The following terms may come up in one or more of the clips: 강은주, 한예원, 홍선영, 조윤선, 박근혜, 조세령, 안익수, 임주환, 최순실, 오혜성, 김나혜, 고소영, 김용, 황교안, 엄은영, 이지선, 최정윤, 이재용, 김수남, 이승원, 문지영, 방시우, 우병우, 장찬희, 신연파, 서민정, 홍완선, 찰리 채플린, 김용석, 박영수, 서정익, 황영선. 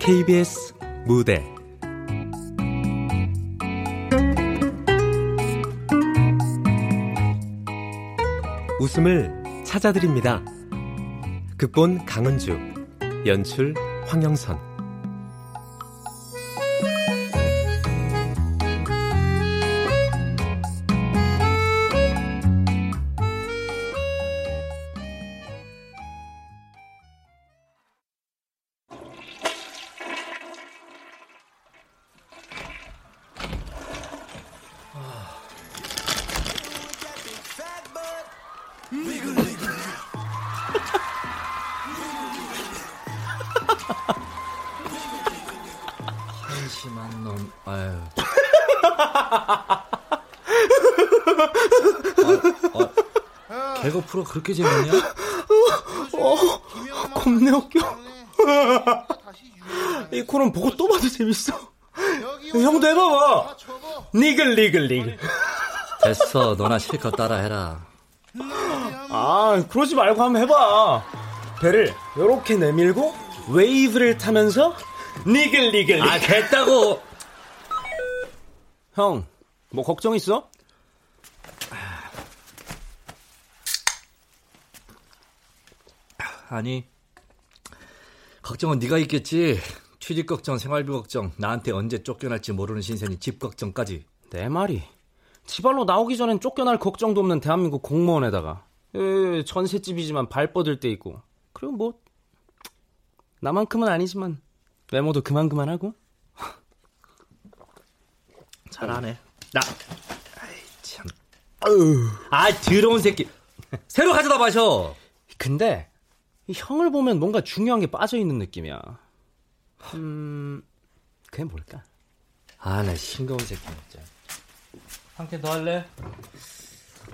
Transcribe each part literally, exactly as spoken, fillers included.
케이비에스 무대 웃음을 찾아드립니다. 극본 강은주, 연출 황영선. 한심한 놈, 아유. 어, 어. 개그 프로 그렇게 재밌냐? 어, 겁내 웃겨. 이 코는 보고 또 봐도 재밌어. 형도 해봐봐. 니글, 니글, 니글. 됐어, 너나 실컷 따라해라. 아, 그러지 말고 한번 해봐. 배를 요렇게 내밀고 웨이브를 타면서 니글 니글. 아, 됐다고. 형, 뭐 걱정 있어? 아니, 걱정은 네가 있겠지. 취직 걱정, 생활비 걱정, 나한테 언제 쫓겨날지 모르는 신세니 집 걱정까지. 내 말이 지발로 나오기 전엔 쫓겨날 걱정도 없는 대한민국 공무원에다가 에, 전셋집이지만 발 뻗을 때 있고, 그리고 뭐 나만큼은 아니지만 외모도 그만 그만하고. 잘하네 나. 아이 참. 아, 더러운 새끼. 새로 가져다 마셔. 근데 이 형을 보면 뭔가 중요한 게 빠져있는 느낌이야. 음, 그게 뭘까? 아, 나 싱거운 새끼 진짜. 한 캔 더 할래?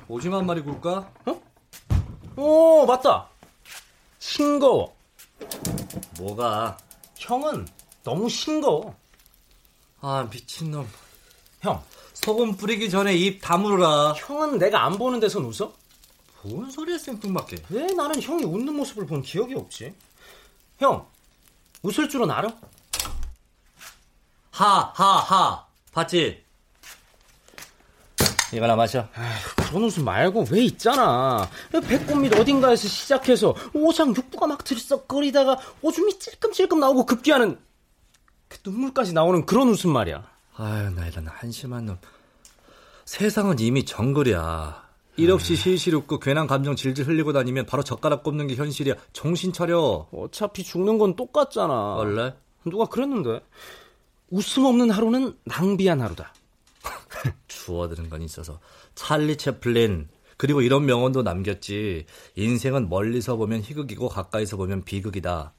오징어 한 마리 굴까? 어? 오, 맞다. 싱거워. 뭐가? 형은 너무 싱거워. 아, 미친놈. 형, 소금 뿌리기 전에 입 다물어라. 형은 내가 안 보는 데선 웃어? 뭔 소리야, 생뚱맞게. 왜 나는 형이 웃는 모습을 본 기억이 없지? 형, 웃을 줄은 알아? 하하하. 봤지? 이거나 마셔. 아휴, 그런 웃음 말고 왜 있잖아. 배꼽 밑 어딘가에서 시작해서 오장육부가 막 들썩거리다가 오줌이 찔끔찔끔 나오고 급기야는 그 눈물까지 나오는 그런 웃음 말이야. 아유, 나 이런 한심한 놈. 세상은 이미 정글이야. 일 없이 실실 웃고 괜한 감정 질질 흘리고 다니면 바로 젓가락 꼽는 게 현실이야. 정신 차려. 어차피 죽는 건 똑같잖아. 원래? 누가 그랬는데. 웃음 없는 하루는 낭비한 하루다. 주워드는 건 있어서 찰리 채플린, 그리고 이런 명언도 남겼지. 인생은 멀리서 보면 희극이고 가까이서 보면 비극이다.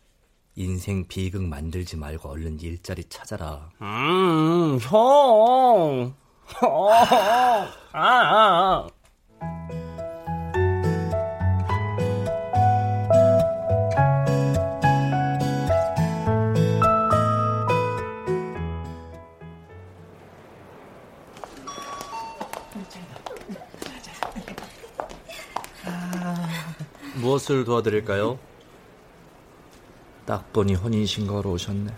인생 비극 만들지 말고 얼른 일자리 찾아라. 음, 형. 아, 아, 아. 무엇을 도와드릴까요? 딱 보니 혼인신고하러 오셨네.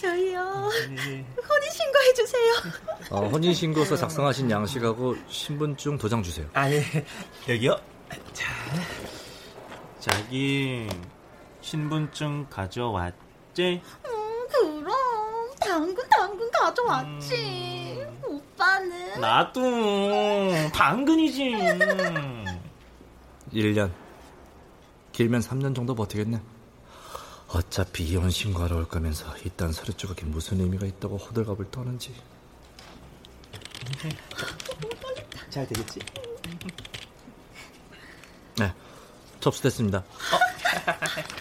저희요, 혼인신고 해주세요. 어, 혼인신고서 작성하신 양식하고 신분증 도장 주세요. 아, 예. 여기요? 자, 자기 신분증 가져왔지? 음, 그럼 당근 당근 가져왔지. 음, 오빠는? 나도 당근이지. 일 년, 길면 삼 년 정도 버티겠네. 어차피 이혼 신고하러 올 거면서 이딴 서류 조각이 무슨 의미가 있다고 호들갑을 떠는지. 잘 되겠지? 네, 접수됐습니다. 어?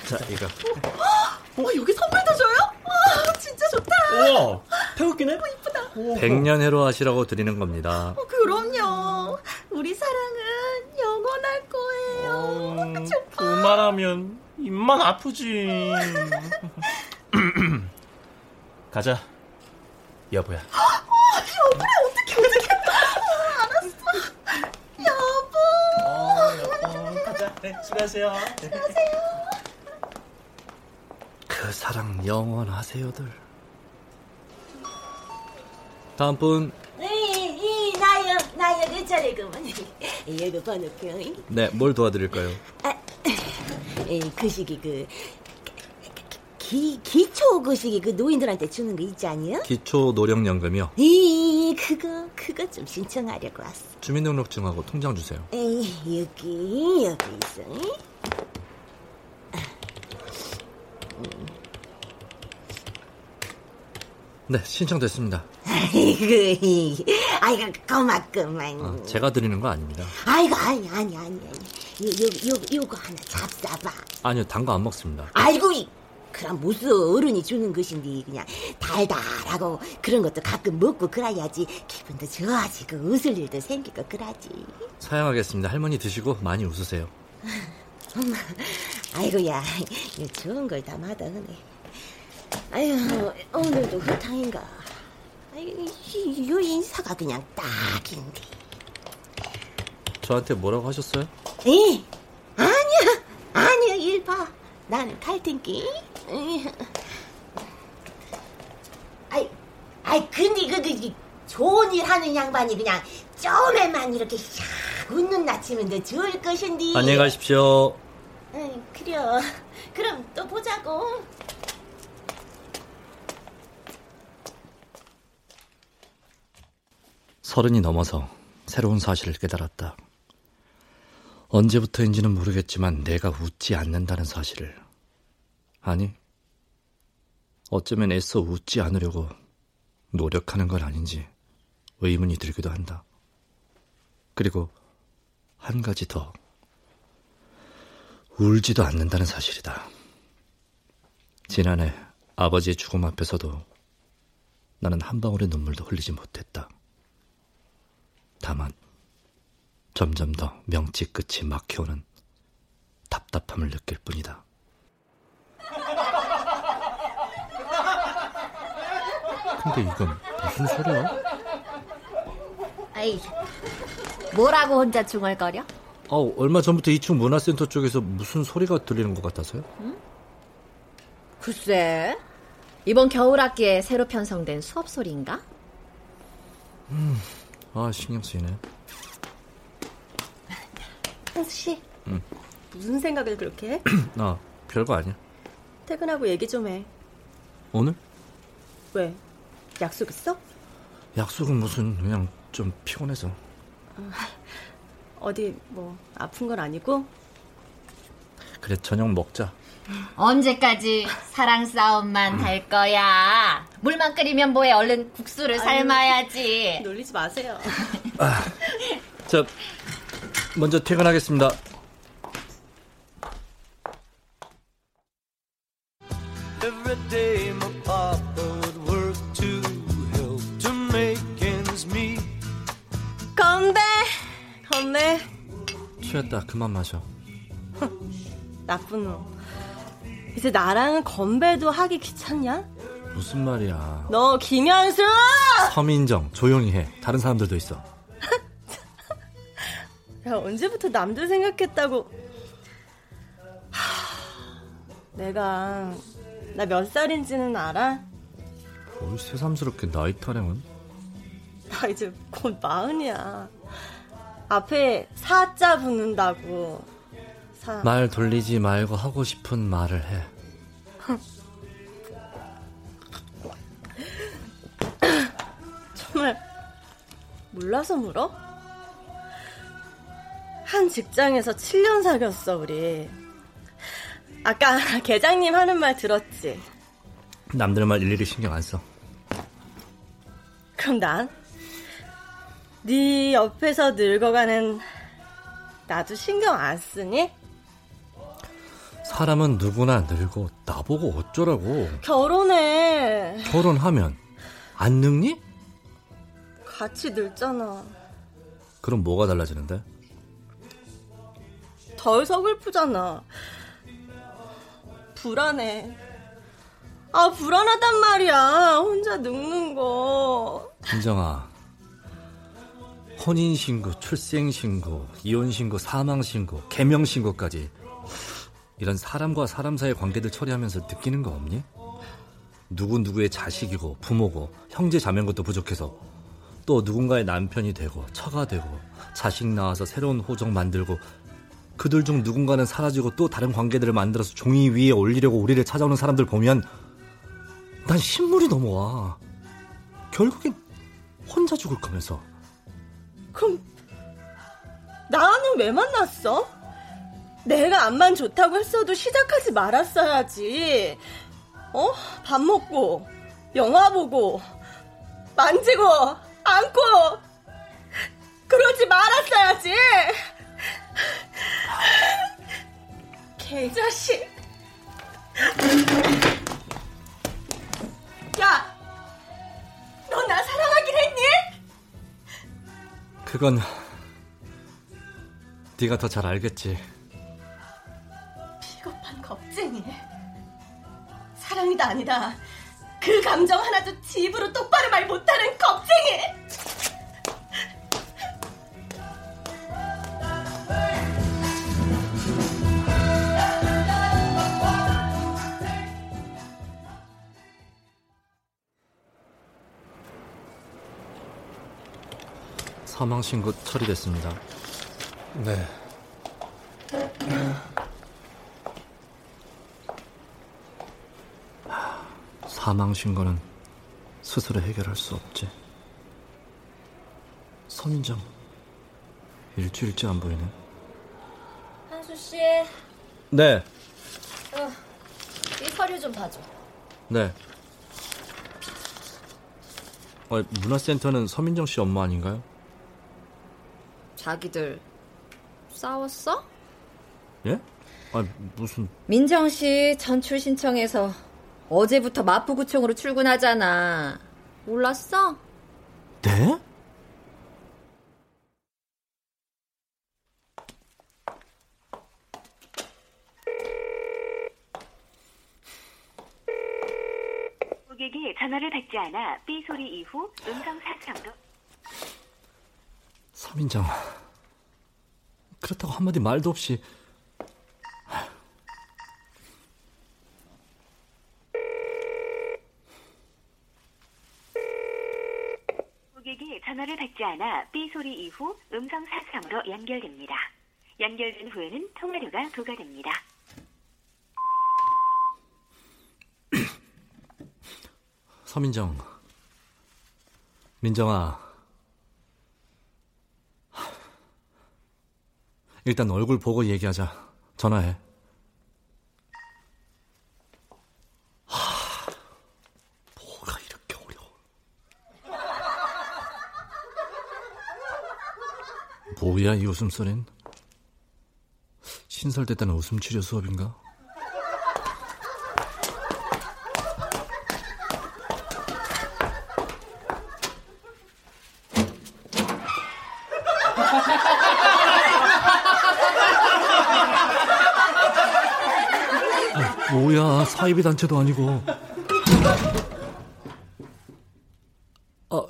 자, 이거. 어, 여기 선물도 줘요? 와, 진짜 좋다. 우와, 태극기네? 어, 이쁘다. 백 년 해로 하시라고 드리는 겁니다. 어, 그럼요. 우리 사랑은 영원할 거예요. 어, 좋아. 그 말하면 입만 아프지. 가자, 여보야. 어, 여보야, 어떻게 어떻게? 알았어, 여보. 어, 여보. 가자. 네, 수고하세요. 수고하세요. 사랑 영원하세요들. 다음 분. 나요, 나요, 내 차례구먼. 여기 번호표. 네, 뭘 도와드릴까요? 아, 그 시기 그 기, 기초 그식이 그 노인들한테 주는 거 있지 않냐? 기초 노령연금이요? 이 그거 그거 좀 신청하려고 왔어. 주민등록증하고 통장 주세요. 에이, 여기 여기 있어. 음. 네, 신청됐습니다. 아이고, 아이고 고맙구만. 아, 제가 드리는 거 아닙니다. 아이고 아니 아니 아니. 요요 요거 하나 잡숴봐. 아니요, 단 거 안 먹습니다. 아이고. 그럼 무슨 어른이 주는 것인데 그냥 달달하고 그런 것도 가끔 먹고 그래야지 기분도 좋아지고 웃을 일도 생기고 그러지. 사양하겠습니다. 할머니 드시고 많이 웃으세요. 엄마, 아이고야, 좋은 걸 다 마다하네. 아유, 오늘도 후탕인가. 아유, 요 인사가 그냥 딱인데. 저한테 뭐라고 하셨어요? 에이, 아니야, 아니야, 일 봐. 난 갈등기. 아이, 아이, 근데 그, 그, 좋은 일 하는 양반이 그냥 쪼매만 이렇게 샥 웃는 나치면 더 좋을 것인데. 안녕히 가십시오. 응, 그래. 그럼 또 보자고. 서른이 넘어서 새로운 사실을 깨달았다. 언제부터인지는 모르겠지만 내가 웃지 않는다는 사실을. 아니, 어쩌면 애써 웃지 않으려고 노력하는 건 아닌지 의문이 들기도 한다. 그리고 한 가지 더, 울지도 않는다는 사실이다. 지난해 아버지의 죽음 앞에서도 나는 한 방울의 눈물도 흘리지 못했다. 다만 점점 더 명치 끝이 막혀오는 답답함을 느낄 뿐이다. 근데 이건 무슨 소리야? 아이, 뭐라고 혼자 중얼거려? 아, 얼마 전부터 이층 문화센터 쪽에서 무슨 소리가 들리는 것 같아서요? 응? 글쎄, 이번 겨울 학기에 새로 편성된 수업 소리인가? 음, 아, 신경 쓰이네. 형수씨, 응. 무슨 생각을 그렇게 해? 아, 별거 아니야. 퇴근하고 얘기 좀 해. 오늘? 왜? 약속 있어? 약속은 무슨, 그냥 좀 피곤해서. 어, 어디 뭐 아픈 건 아니고? 그래, 저녁 먹자. 언제까지 사랑 싸움만 할 음. 거야? 물만 끓이면 뭐해, 얼른 국수를 아유, 삶아야지. 놀리지 마세요. 아, 저... 먼저 퇴근하겠습니다. 건배! 건배! 취했다. 그만 마셔. 나쁜 놈. 이제 나랑 건배도 하기 귀찮냐? 무슨 말이야. 너 김현수! 서민정, 조용히 해. 다른 사람들도 있어. 야, 언제부터 남들 생각했다고. 하... 내가 나 몇 살인지는 알아? 거의 새삼스럽게 나이 타령은? 나 이제 곧 마흔이야. 앞에 사자 붙는다고. 사... 말 돌리지 말고 하고 싶은 말을 해. 정말 몰라서 물어? 한 직장에서 칠 년 사귀었어, 우리. 아까 계장님 하는 말 들었지? 남들 말 일일이 신경 안 써. 그럼 난? 네 옆에서 늙어가는 나도 신경 안 쓰니? 사람은 누구나 늙고 나보고 어쩌라고. 결혼해. 결혼하면 안 늙니? 같이 늙잖아. 그럼 뭐가 달라지는데? 덜 서글프잖아. 불안해. 아, 불안하단 말이야. 혼자 늙는 거. 은정아, 혼인신고, 출생신고, 이혼신고, 사망신고, 개명신고까지 이런 사람과 사람 사이의 관계들 처리하면서 느끼는 거 없니? 누구누구의 자식이고 부모고 형제 자매인 것도 부족해서 또 누군가의 남편이 되고 처가 되고 자식 낳아서 새로운 호적 만들고 그들 중 누군가는 사라지고 또 다른 관계들을 만들어서 종이 위에 올리려고 우리를 찾아오는 사람들 보면 난 신물이 넘어와. 결국엔 혼자 죽을 거면서. 그럼 나는 왜 만났어? 내가 암만 좋다고 했어도 시작하지 말았어야지. 어? 밥 먹고 영화 보고 만지고 안고 그러지 말았어야지. 개자식. 야, 너 나 사랑하기로 했니? 그건 네가 더 잘 알겠지. 비겁한 겁쟁이. 사랑이다 아니다 그 감정 하나도 지 입으로 똑바로 말 못하는 겁쟁이. 사망신고 처리됐습니다. 네. 사망신고는 스스로 해결할 수 없지. 서민정 일주일째 안 보이네. 한수씨. 네. 어, 이 서류 좀 봐줘. 네. 어, 문화센터는 서민정 씨 엄마 아닌가요? 자기들 싸웠어? 예? 아니 무슨... 민정씨 전출 신청해서 어제부터 마포구청으로 출근하잖아. 몰랐어? 네? 고객이 전화를 받지 않아 삐 소리 이후 음성 사창도... 서민정 그렇다고 한마디 말도 없이. 고객이 전화를 받지 않아 삐 소리 이후 음성 사상으로 연결됩니다. 연결된 후에는 통화료가 부과됩니다. 서민정. 민정아, 일단 얼굴 보고 얘기하자. 전화해. 하... 뭐가 이렇게 어려워. 뭐야 이 웃음소린? 신설됐다는 웃음치료 수업인가? 뭐야, 사이비 단체도 아니고. 아,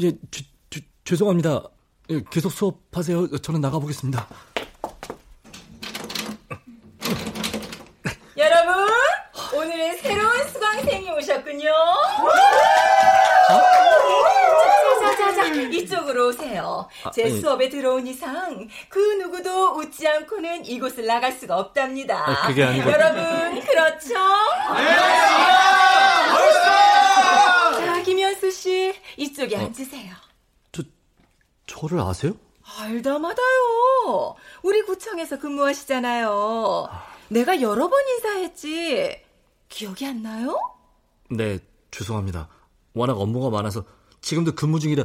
예, 주, 주, 죄송합니다. 예, 계속 수업하세요. 저는 나가보겠습니다. 여러분, 오늘의 새로운 수강생이 오셨군요. 자, 자, 자, 자, 이쪽으로 오세요. 제 아, 예. 수업에 들어온 이상 그 누구도 웃지 않고는 이곳을 나갈 수가 없답니다. 아, 그게 아니고. 여러분, 그렇죠? 네! 자, 김현수 씨, 이쪽에 어, 앉으세요. 저, 저를 아세요? 알다마다요. 우리 구청에서 근무하시잖아요. 내가 여러 번 인사했지. 기억이 안 나요? 네, 죄송합니다. 워낙 업무가 많아서 지금도 근무 중이라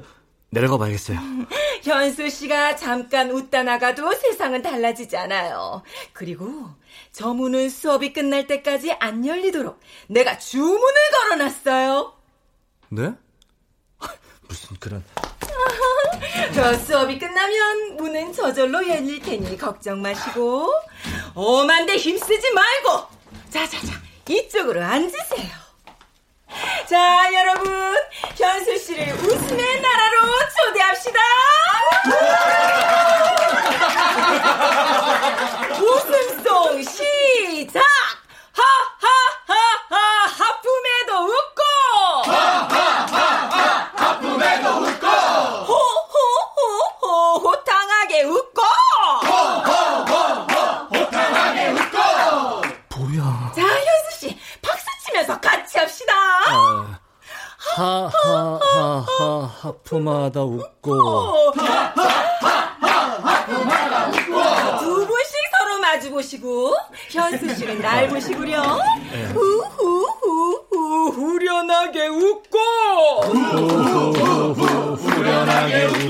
내려가 봐야겠어요. 현수 씨가 잠깐 웃다 나가도 세상은 달라지지 않아요. 그리고 저 문은 수업이 끝날 때까지 안 열리도록 내가 주문을 걸어놨어요. 네? 무슨 그런... 저 수업이 끝나면 문은 저절로 열릴 테니 걱정 마시고 엄한데 힘쓰지 말고 자자자 이쪽으로 앉으세요. 자, 여러분, 현수 씨를 웃음의 나라로 초대합시다. 웃음송 시 하품하다 웃고 하하하하하하하하하하 웃고 두 분씩 서로 마주 보시고 현수 씨는 날 보시구려. 후후후후 후련하게 웃고 후후후후 후련하게 웃고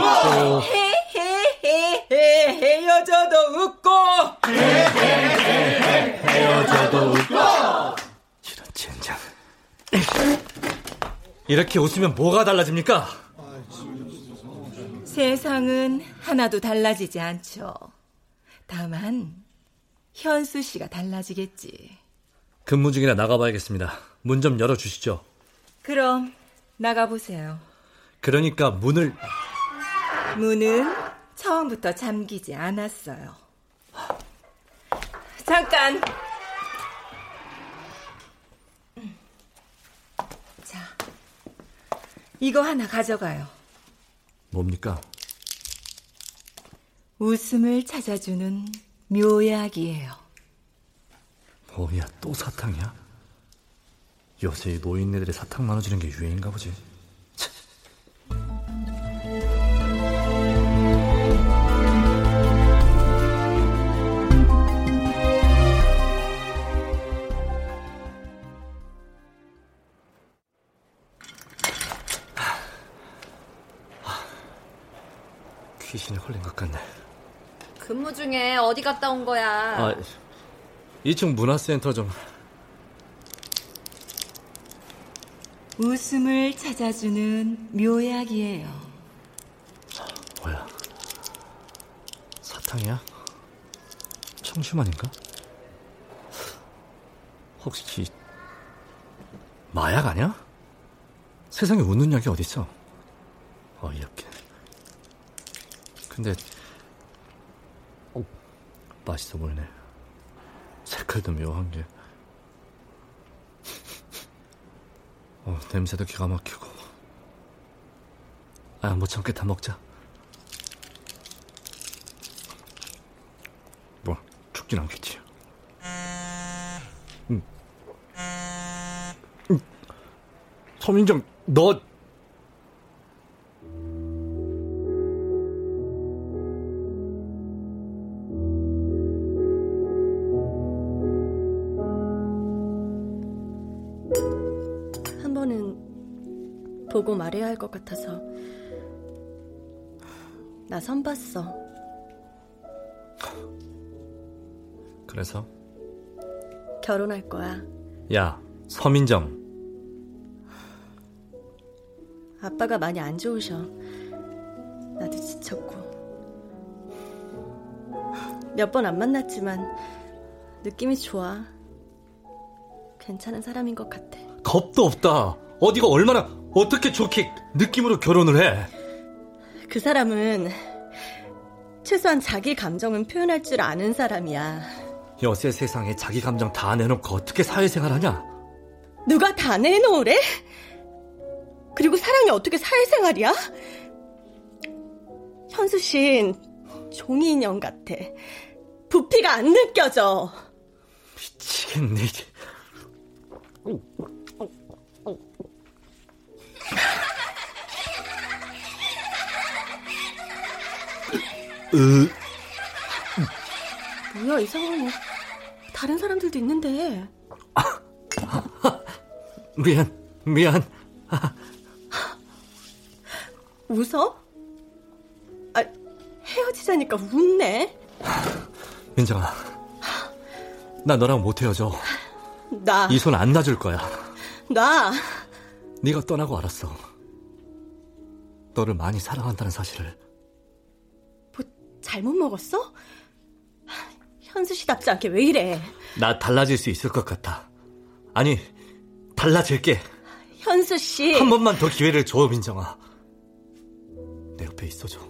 헤헤헤헤 헤어져도 웃고 헤헤헤헤 헤어져도 웃고. 이런 젠장. 이렇게 웃으면 뭐가 달라집니까? 세상은 하나도 달라지지 않죠. 다만 현수 씨가 달라지겠지. 근무 중이라 나가봐야겠습니다. 문 좀 열어주시죠. 그럼 나가보세요. 그러니까 문을... 문은 처음부터 잠기지 않았어요. 잠깐! 자, 이거 하나 가져가요. 뭡니까? 웃음을 찾아주는 묘약이에요. 뭐야, 또 사탕이야? 요새 노인네들이 사탕 나눠주는 게 유행인가 보지. 귀신에 걸린 것 같네. 근무 중에 어디 갔다 온 거야? 아, 이 층 문화센터 좀. 웃음을 찾아주는 묘약이에요. 뭐야? 사탕이야? 청심환인가? 혹시 마약 아니야? 세상에 웃는 약이 어딨어? 어이없게. 근데 오, 맛있어 보이네. 색깔도 묘한 게 어, 냄새도 기가 막히고. 아, 못 참겠다, 먹자. 뭐 죽진 않겠지. 응. 응. 서민정 너 보고 말해야 할 것 같아서 나 선봤어. 그래서? 결혼할 거야. 야, 서민정. 아빠가 많이 안 좋으셔. 나도 지쳤고. 몇 번 안 만났지만 느낌이 좋아. 괜찮은 사람인 것 같아. 겁도 없다. 어디가 얼마나... 어떻게 좋게 느낌으로 결혼을 해? 그 사람은 최소한 자기 감정은 표현할 줄 아는 사람이야. 요새 세상에 자기 감정 다 내놓고 어떻게 사회생활하냐? 누가 다 내놓으래? 그리고 사랑이 어떻게 사회생활이야? 현수 씨는 종이 인형 같아. 부피가 안 느껴져. 미치겠네. 으... 뭐야, 이 상황은. 다른 사람들도 있는데. 아, 아, 아, 미안, 미안. 아. 웃어? 아, 헤어지자니까 웃네. 민정아, 나 너랑 못 헤어져. 나 이 손 안 놔줄 거야. 나 네가 떠나고 알았어. 너를 많이 사랑한다는 사실을. 잘못 먹었어? 현수 씨답지 않게 왜 이래? 나 달라질 수 있을 것 같아. 아니, 달라질게. 현수 씨. 한 번만 더 기회를 줘, 민정아. 내 옆에 있어줘.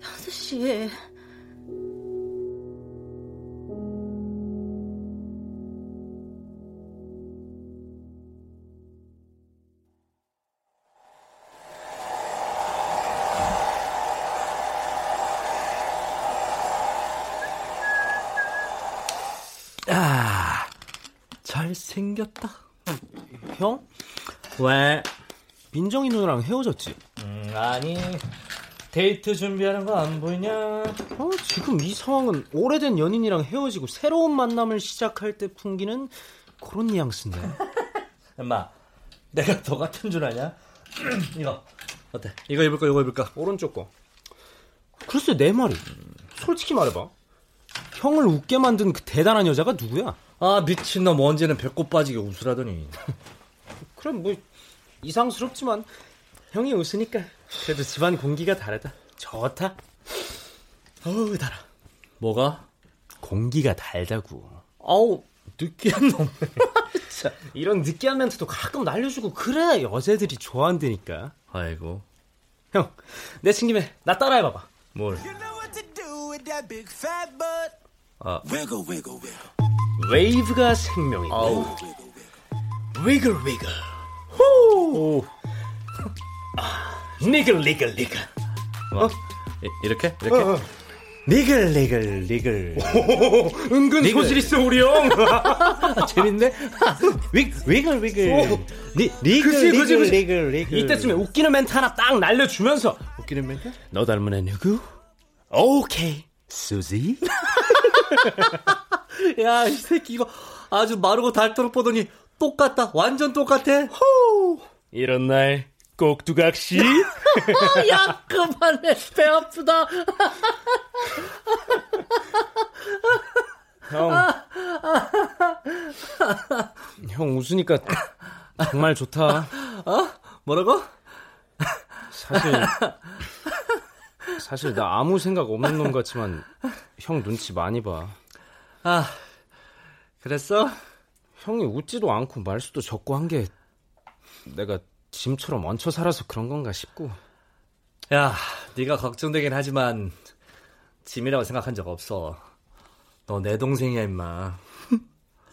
현수 씨. 생겼다. 형? 왜? 민정이 누나랑 헤어졌지? 음, 아니 데이트 준비하는 거 안 보이냐? 어, 지금 이 상황은 오래된 연인이랑 헤어지고 새로운 만남을 시작할 때 풍기는 그런 뉘앙스인데. 엄마, 내가 너 같은 줄 아냐? 이거 어때? 이거 입을까? 이거 입을까? 오른쪽 거. 글쎄 내 말이. 솔직히 말해봐. 형을 웃게 만든 그 대단한 여자가 누구야? 아 미친놈 언제는 배꼽 빠지게 웃으라더니. 그래 뭐 이상스럽지만 형이 웃으니까 그래도 집안 공기가 다르다. 좋다. 어우 달아. 뭐가? 공기가 달다고. 아우 느끼한 놈. 이런 느끼한 멘트도 가끔 날려주고 그래야 여자들이 좋아한다니까. 아이고 형 내 친김에 나 따라해봐봐. 뭘? 아 웨이브가 생명이고 아우. 위글 위글 호 니글 니글 니글 어? 이렇게? 이렇게? 어, 어. 니글 니글 니글 오, 은근 니글. 소질 있어 우리 형. 재밌네. 위, 위글 위글 오. 니, 니글 그치, 니글, 그치, 그치. 니글 니글 이때쯤에 웃기는 멘트 하나 딱 날려주면서 웃기는 멘트? 너 닮은 애 누구? 오케이 수지. 야, 이 새끼 이거 아주 마르고 닳도록 보더니 똑같다. 완전 똑같아. 호우. 이런 날 꼭두각시. 야, 그만해. 배 아프다. 형. 형 웃으니까 정말 좋다. 어? 뭐라고? 사실 사실 나 아무 생각 없는 놈 같지만 형 눈치 많이 봐. 아, 그랬어? 형이 웃지도 않고 말수도 적고 한 게 내가 짐처럼 얹혀 살아서 그런 건가 싶고. 야, 네가 걱정되긴 하지만 짐이라고 생각한 적 없어. 너 내 동생이야 임마.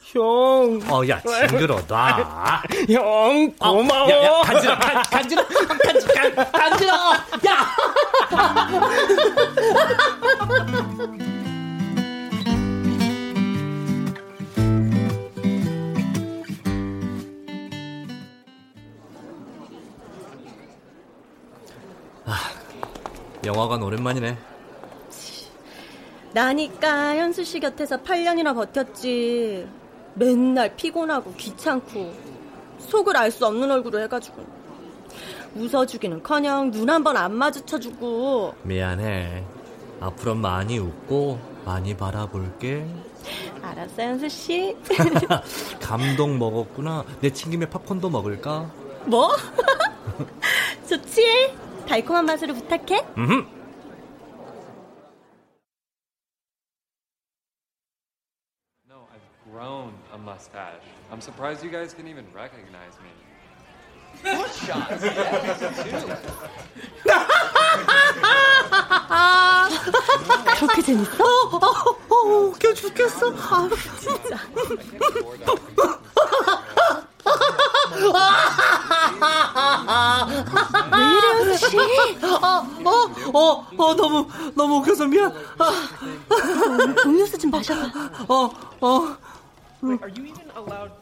형. 어, 야, 징그러, 놔. 형, 고마워. 야, 야, 간지러, 간, 간지러, 간지러, 간, 간지러, 야! 아, 영화관 오랜만이네. 나니까 현수 씨 곁에서 팔 년이나 버텼지. 맨날 피곤하고 귀찮고 속을 알 수 없는 얼굴로 해가지고 웃어주기는커녕 눈 한 번 안 마주쳐주고. 미안해. 앞으로 많이 웃고 많이 바라볼게. 알았어 현수 씨. 감동 먹었구나. 내 친김에 팝콘도 먹을까? 뭐? 좋지? 달콤한 맛으로 부탁해. 음. grown a mustache. I'm surprised you guys can even recognize me. Good shots. 그렇게 재밌어? 어, 웃겨 죽겠어. 아, 진짜. 미련 씨. 어, 어, 어, 어, 너무 너무 웃겨서 미안. 아, 음료수 좀 마셔봐. 어, 어. Like, are you even allowed?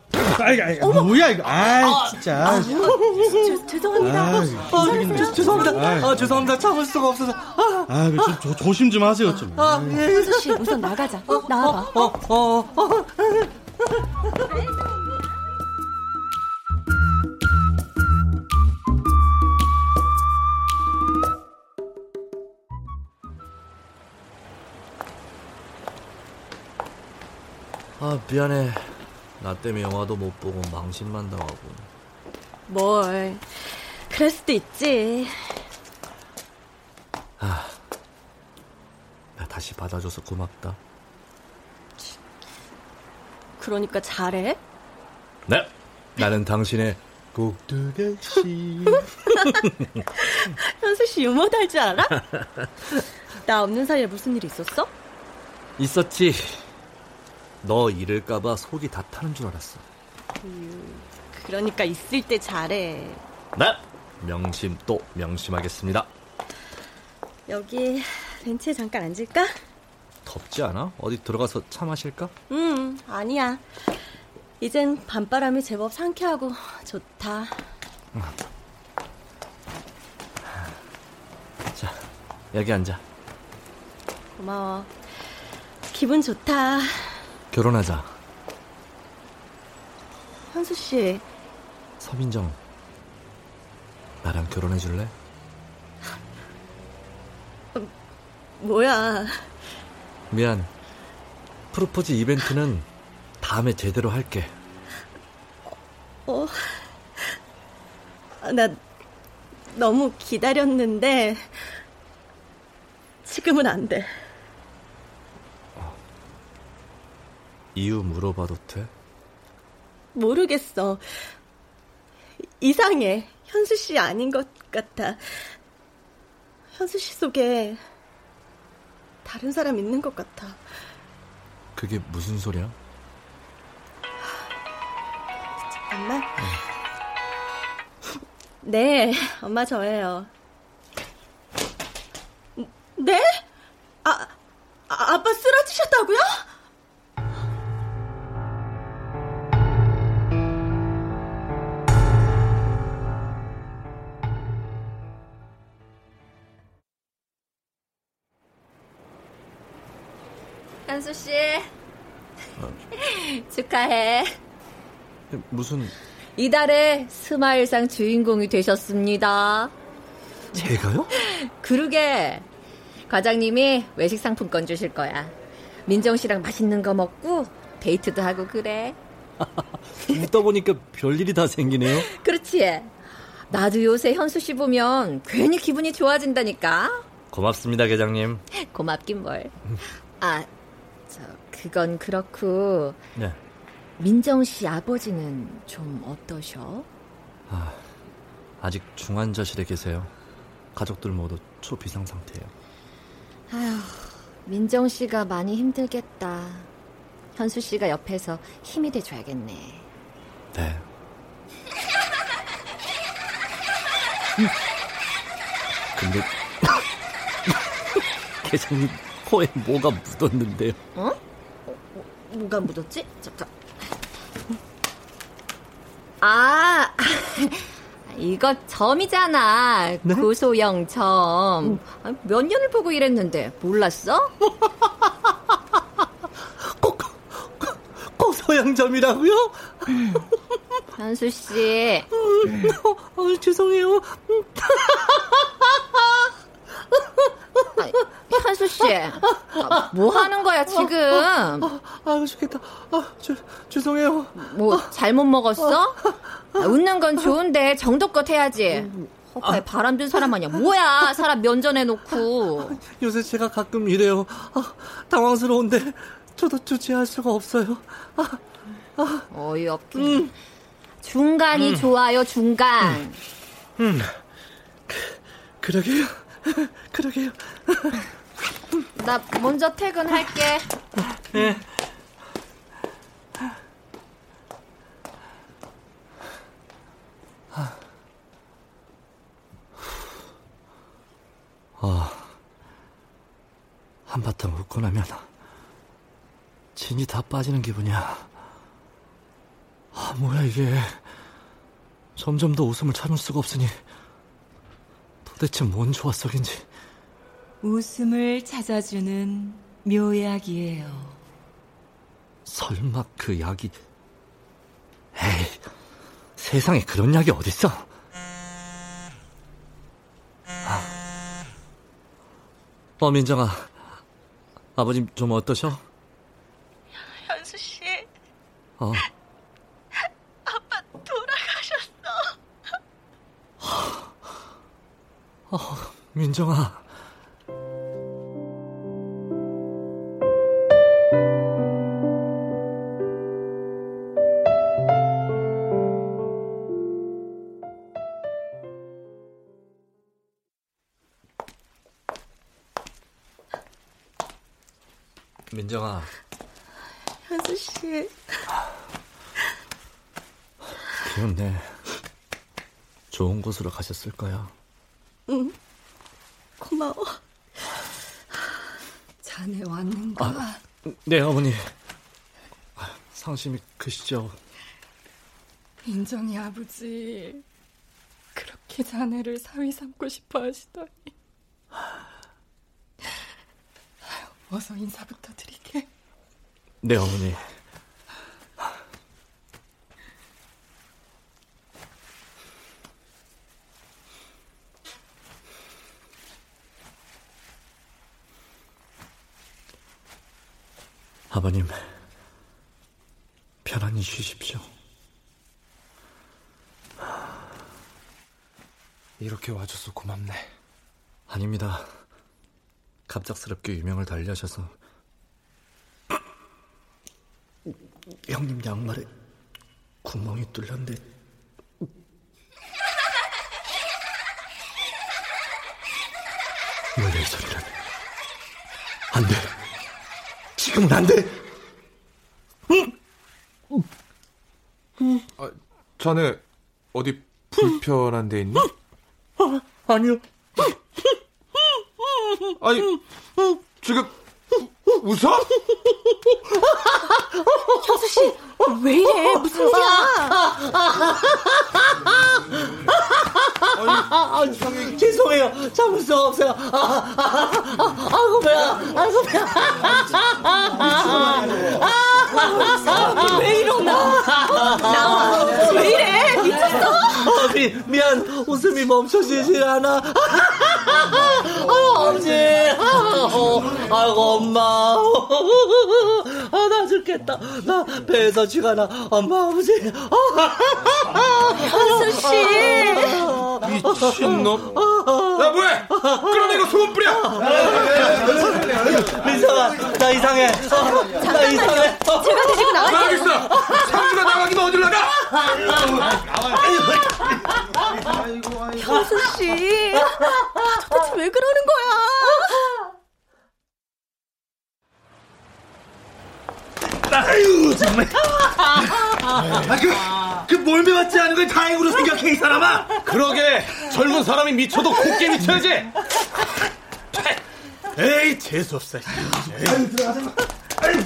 아이가, 이거 뭐야 이거? 아, 진짜. 아, 저, 죄송합니다. 아, 아, 저, 죄송합니다. 아, 아, 죄송합니다. 참을 수가 없어서. 아, 아 좀, 조, 조심 좀 하세요 좀. 아, 현수 씨, 우선 나가자. 어, 나와봐. 어, 어, 어. 어. 아, 미안해. 나 때문에 영화도 못 보고 망신만 당하고. 뭘. 그럴 수도 있지. 아, 나 다시 받아줘서 고맙다. 그러니까 잘해? 네. 나는 당신의 꼭두각시. 현수 씨 유머 달 줄 알아? 나 없는 사이에 무슨 일이 있었어? 있었지. 너 이럴까봐 속이 다 타는 줄 알았어. 그러니까 있을 때 잘해. 네, 명심 또 명심하겠습니다. 여기 벤치에 잠깐 앉을까? 덥지 않아? 어디 들어가서 차 마실까? 음, 아니야. 이젠 밤바람이 제법 상쾌하고 좋다. 여기 앉아. 고마워. 기분 좋다. 결혼하자. 현수 씨. 서민정, 나랑 결혼해 줄래? 어, 뭐야. 미안. 프로포즈 이벤트는 다음에 제대로 할게. 어, 나 너무 기다렸는데 지금은 안 돼. 이유 물어봐도 돼? 모르겠어. 이상해. 현수 씨 아닌 것 같아. 현수 씨 속에 다른 사람 있는 것 같아. 그게 무슨 소리야? 엄마? 어. 네, 엄마 저예요. 네? 아, 아빠 쓰러지셨다고요? 현수 씨, 어. 축하해. 무슨? 이달에 스마일상 주인공이 되셨습니다. 제가요? 그러게. 과장님이 외식 상품권 주실 거야. 민정 씨랑 맛있는 거 먹고 데이트도 하고 그래. 웃다 보니까 별일이 다 생기네요. 그렇지. 나도 요새 현수 씨 보면 괜히 기분이 좋아진다니까. 고맙습니다, 계장님. 고맙긴 뭘. 아, 저 그건 그렇고. 네. 민정 씨 아버지는 좀 어떠셔? 아, 아직 중환자실에 계세요. 가족들 모두 초비상 상태예요. 아휴, 민정 씨가 많이 힘들겠다. 현수 씨가 옆에서 힘이 돼줘야겠네. 네. 음. 근데 계장님 코에 뭐가 묻었는데요? 어? 어, 어 뭐가 묻었지? 잠깐. 아, 이거 점이잖아. 네? 고소영 점. 음. 몇 년을 보고 일했는데 몰랐어? 고, 고, 고소영 점이라고요? 음. 현수 씨. 음, 어, 어, 죄송해요. 아, 현수 씨, 아, 뭐 하는 거야 지금? 아, 아, 아, 아 죽겠다. 아, 주, 죄송해요. 뭐 잘못 먹었어? 아, 웃는 건 좋은데 정도껏 해야지. 허파에 아, 바람 든 사람 아니야. 뭐야, 사람 면전해놓고. 요새 제가 가끔 이래요. 아, 당황스러운데 저도 주체할 수가 없어요. 아, 아. 어이없긴. 음. 중간이 음. 좋아요, 중간. 음, 음. 그러게요. 그러게요. 나 먼저 퇴근할게. 네. 아, 한바탕 웃고 나면 진이 다 빠지는 기분이야. 아, 뭐야 이게. 점점 더 웃음을 참을 수가 없으니 도대체 뭔 조화석인지. 웃음을 찾아주는 묘약이에요. 설마 그 약이. 에이, 세상에 그런 약이 어딨어. 아. 어, 민정아, 아버님 좀 어떠셔? 현수씨. 어. 어, 민정아. 민정아. 현수 씨. 귀엽네. 좋은 곳으로 가셨을 거야. 응, 고마워. 자네 왔는가? 아, 네, 어머니. 상심이 크시죠? 민정이 아버지, 그렇게 자네를 사위 삼고 싶어 하시더니. 어서 인사부터 드릴게. 네, 어머니. 아버님, 편안히 쉬십시오. 이렇게 와줘서 고맙네. 아닙니다. 갑작스럽게 유명을 달리하셔서. 형님 양말에 구멍이 뚫렸는데. 원래 이 소리는 안 돼. 지금은 안 돼. 응? 응. 응. 아, 자네 어디 불편한 데 있니? 응. 아, 아니요. 아니, 지금 웃어? 형수 씨, 왜 이래? 무슨 일이야? 아니, 아니, 죄송해요. 참을 수 없어요. 아, 아, 아, 아이고, 뭐야. 아이고, 뭐야. 아, 왜 이러나? 나와. 왜 이래? 미쳤어? 아, 미, 미안. 웃음이 멈춰지질 않아. 아유, 아버지. 아유, 아이고, 엄마. 아, 나 죽겠다. 나 배에서 쥐가 나. 엄마, 아버지. 현수씨. 미친놈. 야, 뭐해? 끌어내고 소금 뿌려. 민서가, 나 이상해. 어, 나 이상해. 제가 드시고 나갈게요. 나가겠어. 상주가 나가기면 어딜 나가? 현수씨. 도대체 왜 그러는 거야? 아유, 정말. 아, 그, 그 몰매 맞지 않은 걸 다행으로 생각해, 이 사람아. 그러게, 젊은 사람이 미쳐도 곱게 미쳐야지. 에이, 재수없어. 아유, 들어가자. 아유.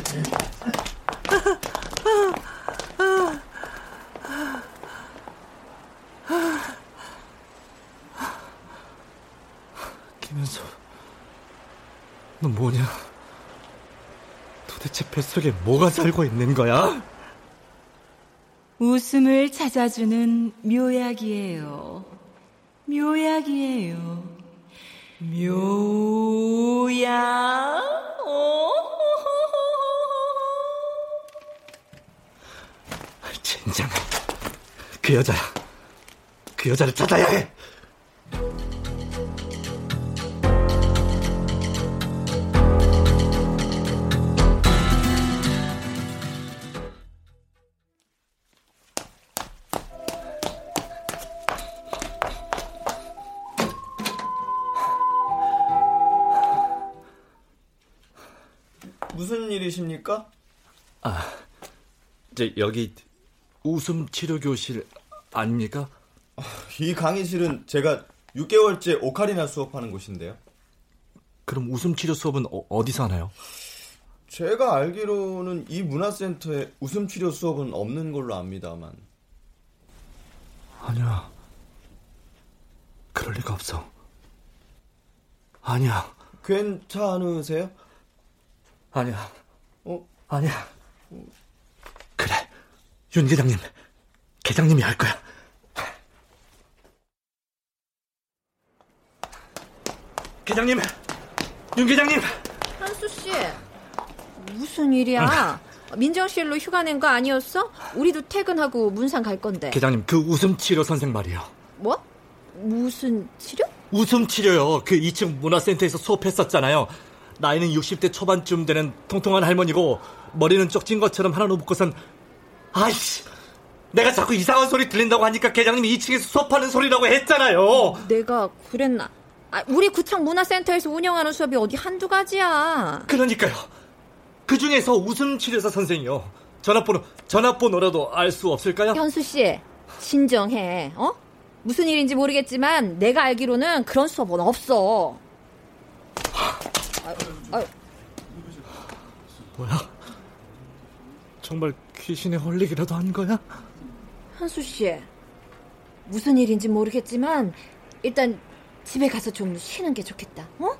김은서, 너 뭐냐? 대체 뱃속에 뭐가 살고 있는 거야? 웃음을 찾아주는 묘약이에요. 묘약이에요. 묘약. 젠장. 그 여자야. 그 여자를 찾아야 해. 무슨 일이십니까? 아, 저 여기 웃음 치료 교실 아닙니까? 이 강의실은 제가 육 개월째 오카리나 수업하는 곳인데요. 그럼 웃음 치료 수업은 어, 어디서 하나요? 제가 알기로는 이 문화센터에 웃음 치료 수업은 없는 걸로 압니다만. 아니야. 그럴 리가 없어. 아니야. 괜찮으세요? 아니야. 어? 아니야. 어? 그래. 윤 계장님. 계장님이 할 거야. 계장님. 윤 계장님. 한수 씨. 무슨 일이야? 응. 민정실로 휴가 낸 거 아니었어? 우리도 퇴근하고 문산 갈 건데. 계장님, 그 웃음 치료 선생 말이요. 뭐? 무슨 치료? 웃음 치료요. 그 이 층 문화센터에서 수업했었잖아요. 나이는 육십 대 초반쯤 되는 통통한 할머니고 머리는 쪽진 것처럼 하나로 묶어선. 아이씨, 내가 자꾸 이상한 소리 들린다고 하니까 계장님이 이 층에서 수업하는 소리라고 했잖아요. 내가 그랬나? 아, 우리 구청 문화센터에서 운영하는 수업이 어디 한두 가지야. 그러니까요. 그중에서 웃음치료사 선생이요. 전화번호, 전화번호라도 알 수 없을까요? 현수씨, 진정해. 어? 무슨 일인지 모르겠지만 내가 알기로는 그런 수업은 없어. 아, 아유. 뭐야? 정말 귀신에 홀리기라도 한 거야? 한수 씨, 무슨 일인지 모르겠지만 일단 집에 가서 좀 쉬는 게 좋겠다. 어?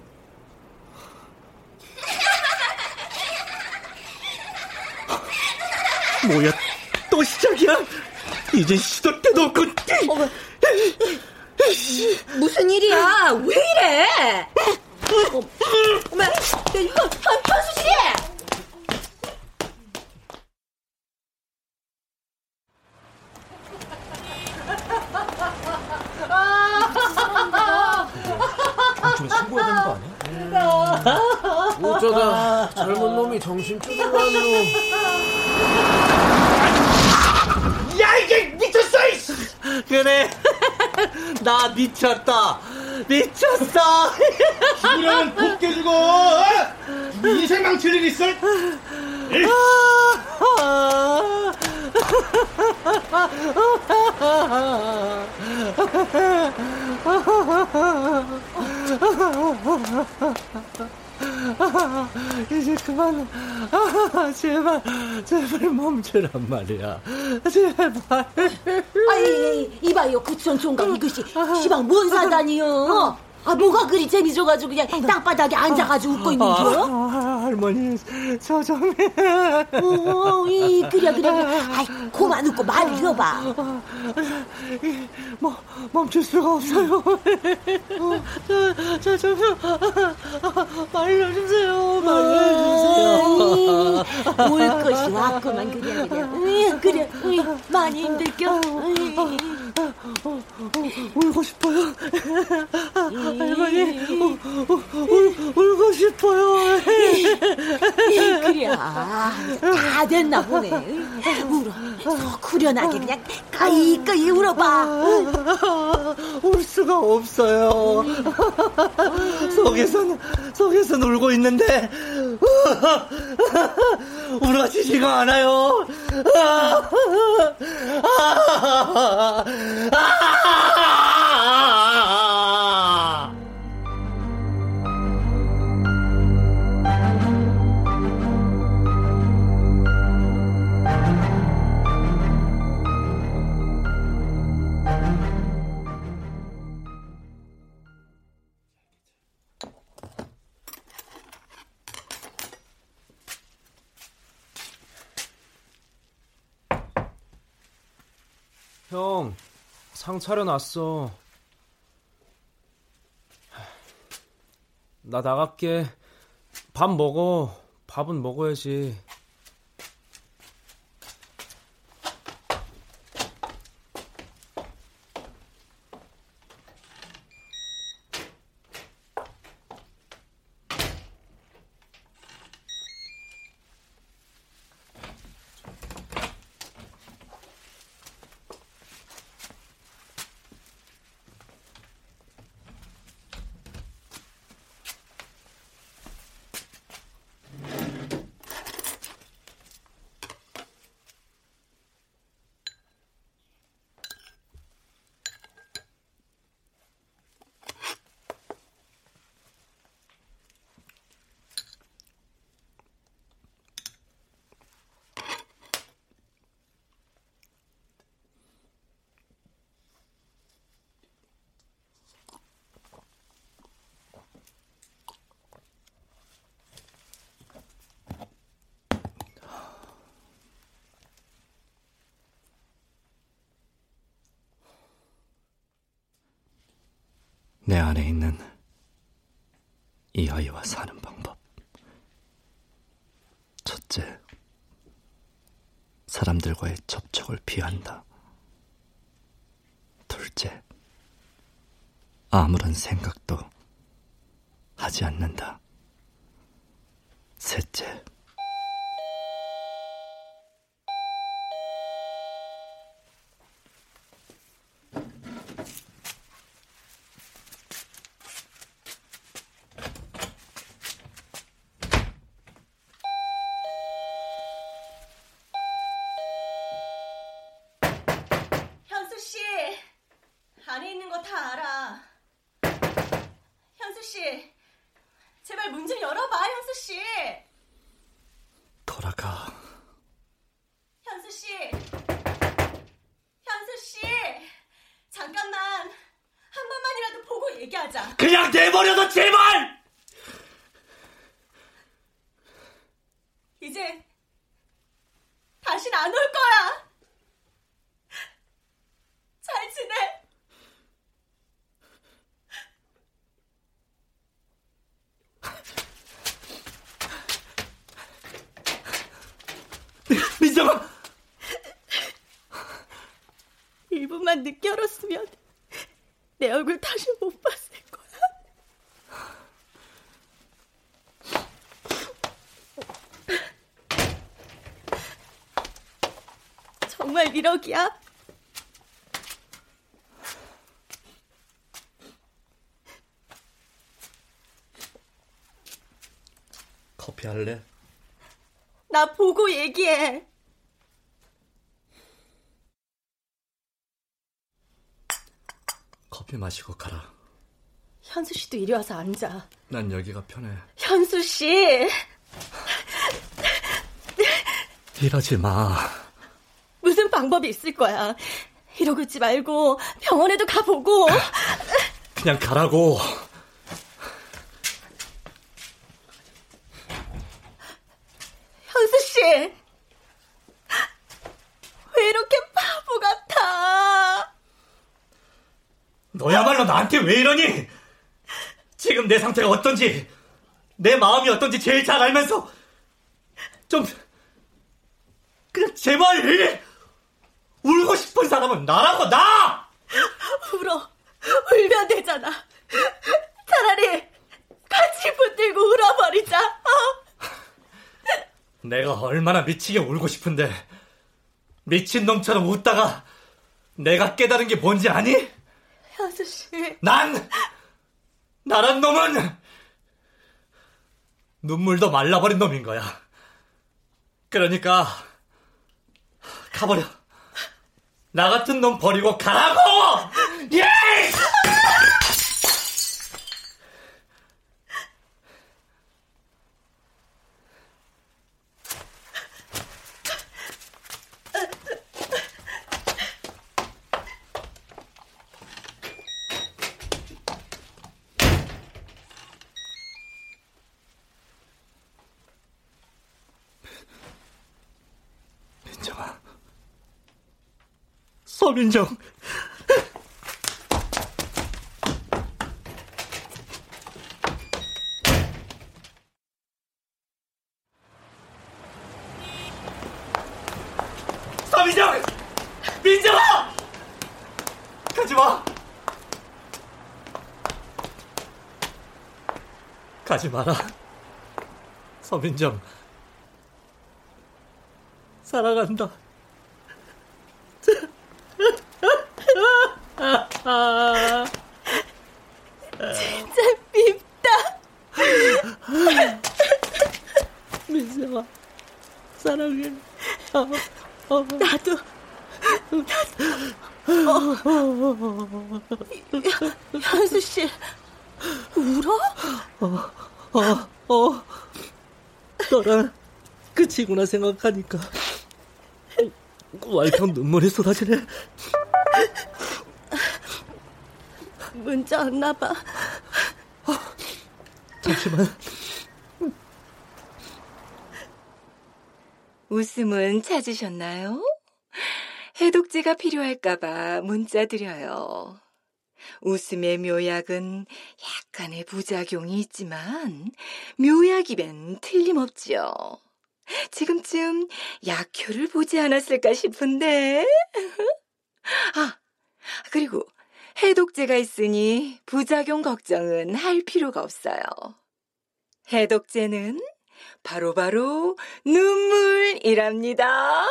뭐야, 또 시작이야? 이제 시도 때도 없고. 어, 무슨 일이야? 왜 이래? 어, 어머, 현수 씨! 경찰에 신고해야 되는 거 아니야? 음, 어쩌다 젊은 놈이 정신 투병만으로. 야, 이게 미쳤어! 그래, 나 미쳤다. 미쳤어. 죽으려면 곱게 죽어. 인생 망칠 일 있어. 이제 그만. 아, 제발 제발 멈추란 말이야. 제발. 아이, 이봐요, 구치원 총각 이것이 시방 뭔 사단이요? 아, 뭐가 그리 재미져가지고 그냥 땅바닥에 앉아가지고 웃고 있는겨? 아, 아, 할머니 저 좀 해. 오, 이 그래 그래. 아이, 고만 웃고 말을 해봐. 뭐 멈출 수가 없어요. 저 좀 말려주세요. 말려주세요. 올 것이 왔구만. 그래 그래. 그래 많이 힘들겨. 울고 싶어요. 할머니, 우, 우, 울, 울고 싶어요. 그래, 다 됐나 보네. 울어, 후련하게 그냥 가이가이 울어봐. 울 수가 없어요. 속에서는, 속에서는 울고 있는데 울어지지가 않아요. 형, 상 차려놨어. 나 나갈게. 밥 먹어. 밥은 먹어야지. 내 안에 있는 이 아이와 사는 방법. 첫째, 사람들과의 접촉을 피한다. 둘째, 아무런 생각도 하지 않는다. 셋째, 그냥 내버려둬, 제발! 이제 다시 다신 안 올 거야. 잘 지내. 민정아. 일분만 늦게 알았으면 내 얼굴 다시 못 봤을 거야. 정말 미럭이야? 커피 할래? 나 보고 얘기해. 커피 마시고 가라. 현수 씨도 이리 와서 앉아. 난 여기가 편해. 현수 씨. 이러지 마. 무슨 방법이 있을 거야. 이러고 있지 말고 병원에도 가보고. 그냥 가라고. 현수 씨. 왜 이렇게 바보 같아. 너야말로 나한테 왜 이러니? 지금 내 상태가 어떤지, 내 마음이 어떤지 제일 잘 알면서 좀 그냥 제발 울고 싶은 사람은 나라고. 나! 울어. 울면 되잖아. 차라리 같이 붙들고 울어버리자. 어? 내가 얼마나 미치게 울고 싶은데 미친놈처럼 웃다가 내가 깨달은 게 뭔지 아니? 현수씨, 난 나란 놈은 눈물도 말라버린 놈인 거야. 그러니까 가버려. 나 같은 놈 버리고 가라고. 예! 민정. 서민정! 민정아! 가지마! 가지마라. 서민정. 사랑한다. 아, 진짜 밉다. 민정아, 사랑해. 어, 어. 나도, 나도. 어. 현수 씨, 울어? 어, 어, 어. 너랑 끝이구나 생각하니까 왈칵 눈물이 쏟아지네. 문자 왔나봐. 어, 잠시만. 웃음은 찾으셨나요? 해독제가 필요할까봐 문자 드려요. 웃음의 묘약은 약간의 부작용이 있지만 묘약이면 틀림없지요. 지금쯤 약효를 보지 않았을까 싶은데. 아, 그리고 해독제가 있으니 부작용 걱정은 할 필요가 없어요. 해독제는 바로바로 바로 눈물이랍니다.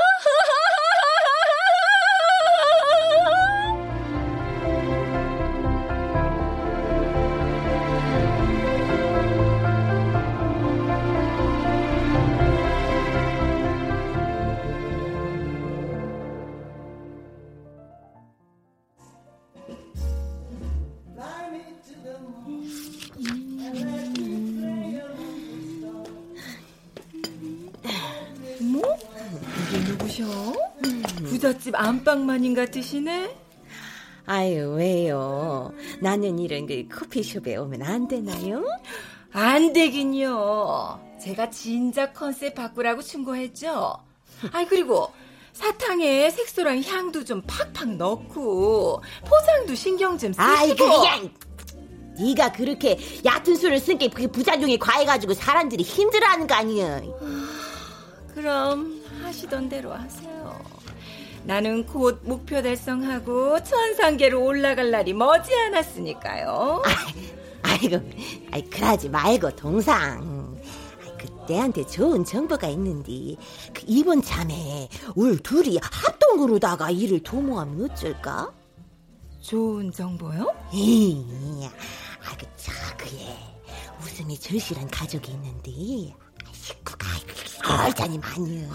부잣집 안방마님 같으시네? 아유, 왜요? 나는 이런 그 커피숍에 오면 안 되나요? 안 되긴요. 제가 진작 컨셉 바꾸라고 충고했죠? 아이 그리고 사탕에 색소랑 향도 좀 팍팍 넣고 포장도 신경 좀 쓰시고. 아이 그냥 네가 그렇게 얕은 수를 쓴게 그게 부작용이 과해가지고 사람들이 힘들어하는 거 아니야. 그럼 하시던 대로 하세요. 나는 곧 목표 달성하고 천상계로 올라갈 날이 머지않았으니까요. 아이고, 아이 그러지 말고 동상. 아이, 그때한테 좋은 정보가 있는데 그 이번 참에 우리 둘이 합동으로다가 일을 도모하면 어쩔까? 좋은 정보요? 에이, 아, 그 저그에 웃음이 절실한 가족이 있는데 식구가 얼자니 많이요.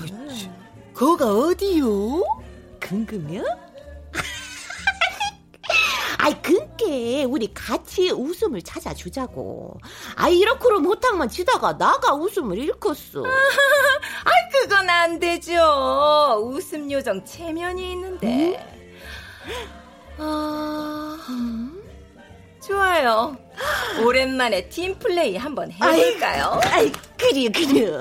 거가 어디요? 금금요? 아이 근께 우리 같이 웃음을 찾아주자고. 아이 이렇게로 못탕만 치다가 나가 웃음을 잃겠어. 아이 그건 안 되죠. 웃음 요정 체면이 있는데. 음? 어... 음? 좋아요. 오랜만에 팀플레이 한번 해볼까요? 아이 그래요 그래요.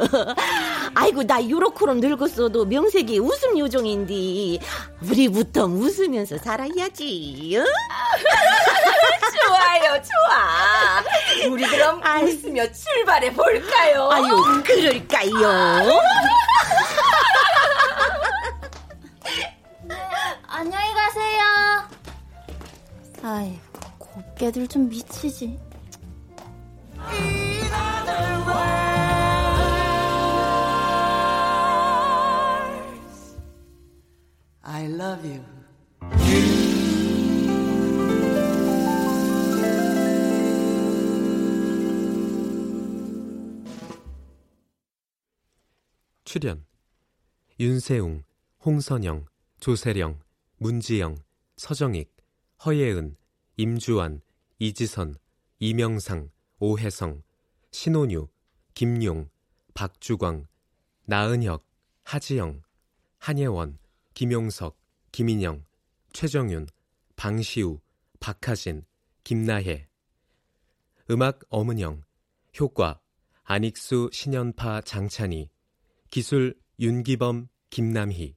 아이고 나 요렇게는 늙었어도 명색이 웃음 요정인데 우리부터 웃으면서 살아야지. 응? 좋아요 좋아. 우리 그럼 아유. 웃으며 출발해 볼까요? 아유 그럴까요? 안녕히 가세요. 아이고 곱게들 좀 미치지. I love you. 출연 윤세웅, 홍선영, 조세령, 문지영, 서정익, 허예은, 임주환, 이지선, 이명상, 오혜성, 신오뉴, 김용, 박주광, 나은혁, 하지영, 한예원, 김용석, 김인영, 최정윤, 방시우, 박하진, 김나혜. 음악 엄은영, 효과 안익수, 신연파, 장찬희, 기술 윤기범, 김남희.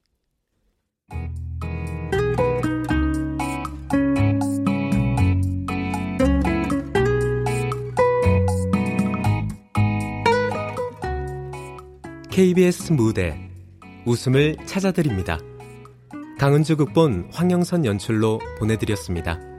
케이비에스 무대 웃음을 찾아드립니다. 강은주 극본, 황영선 연출로 보내드렸습니다.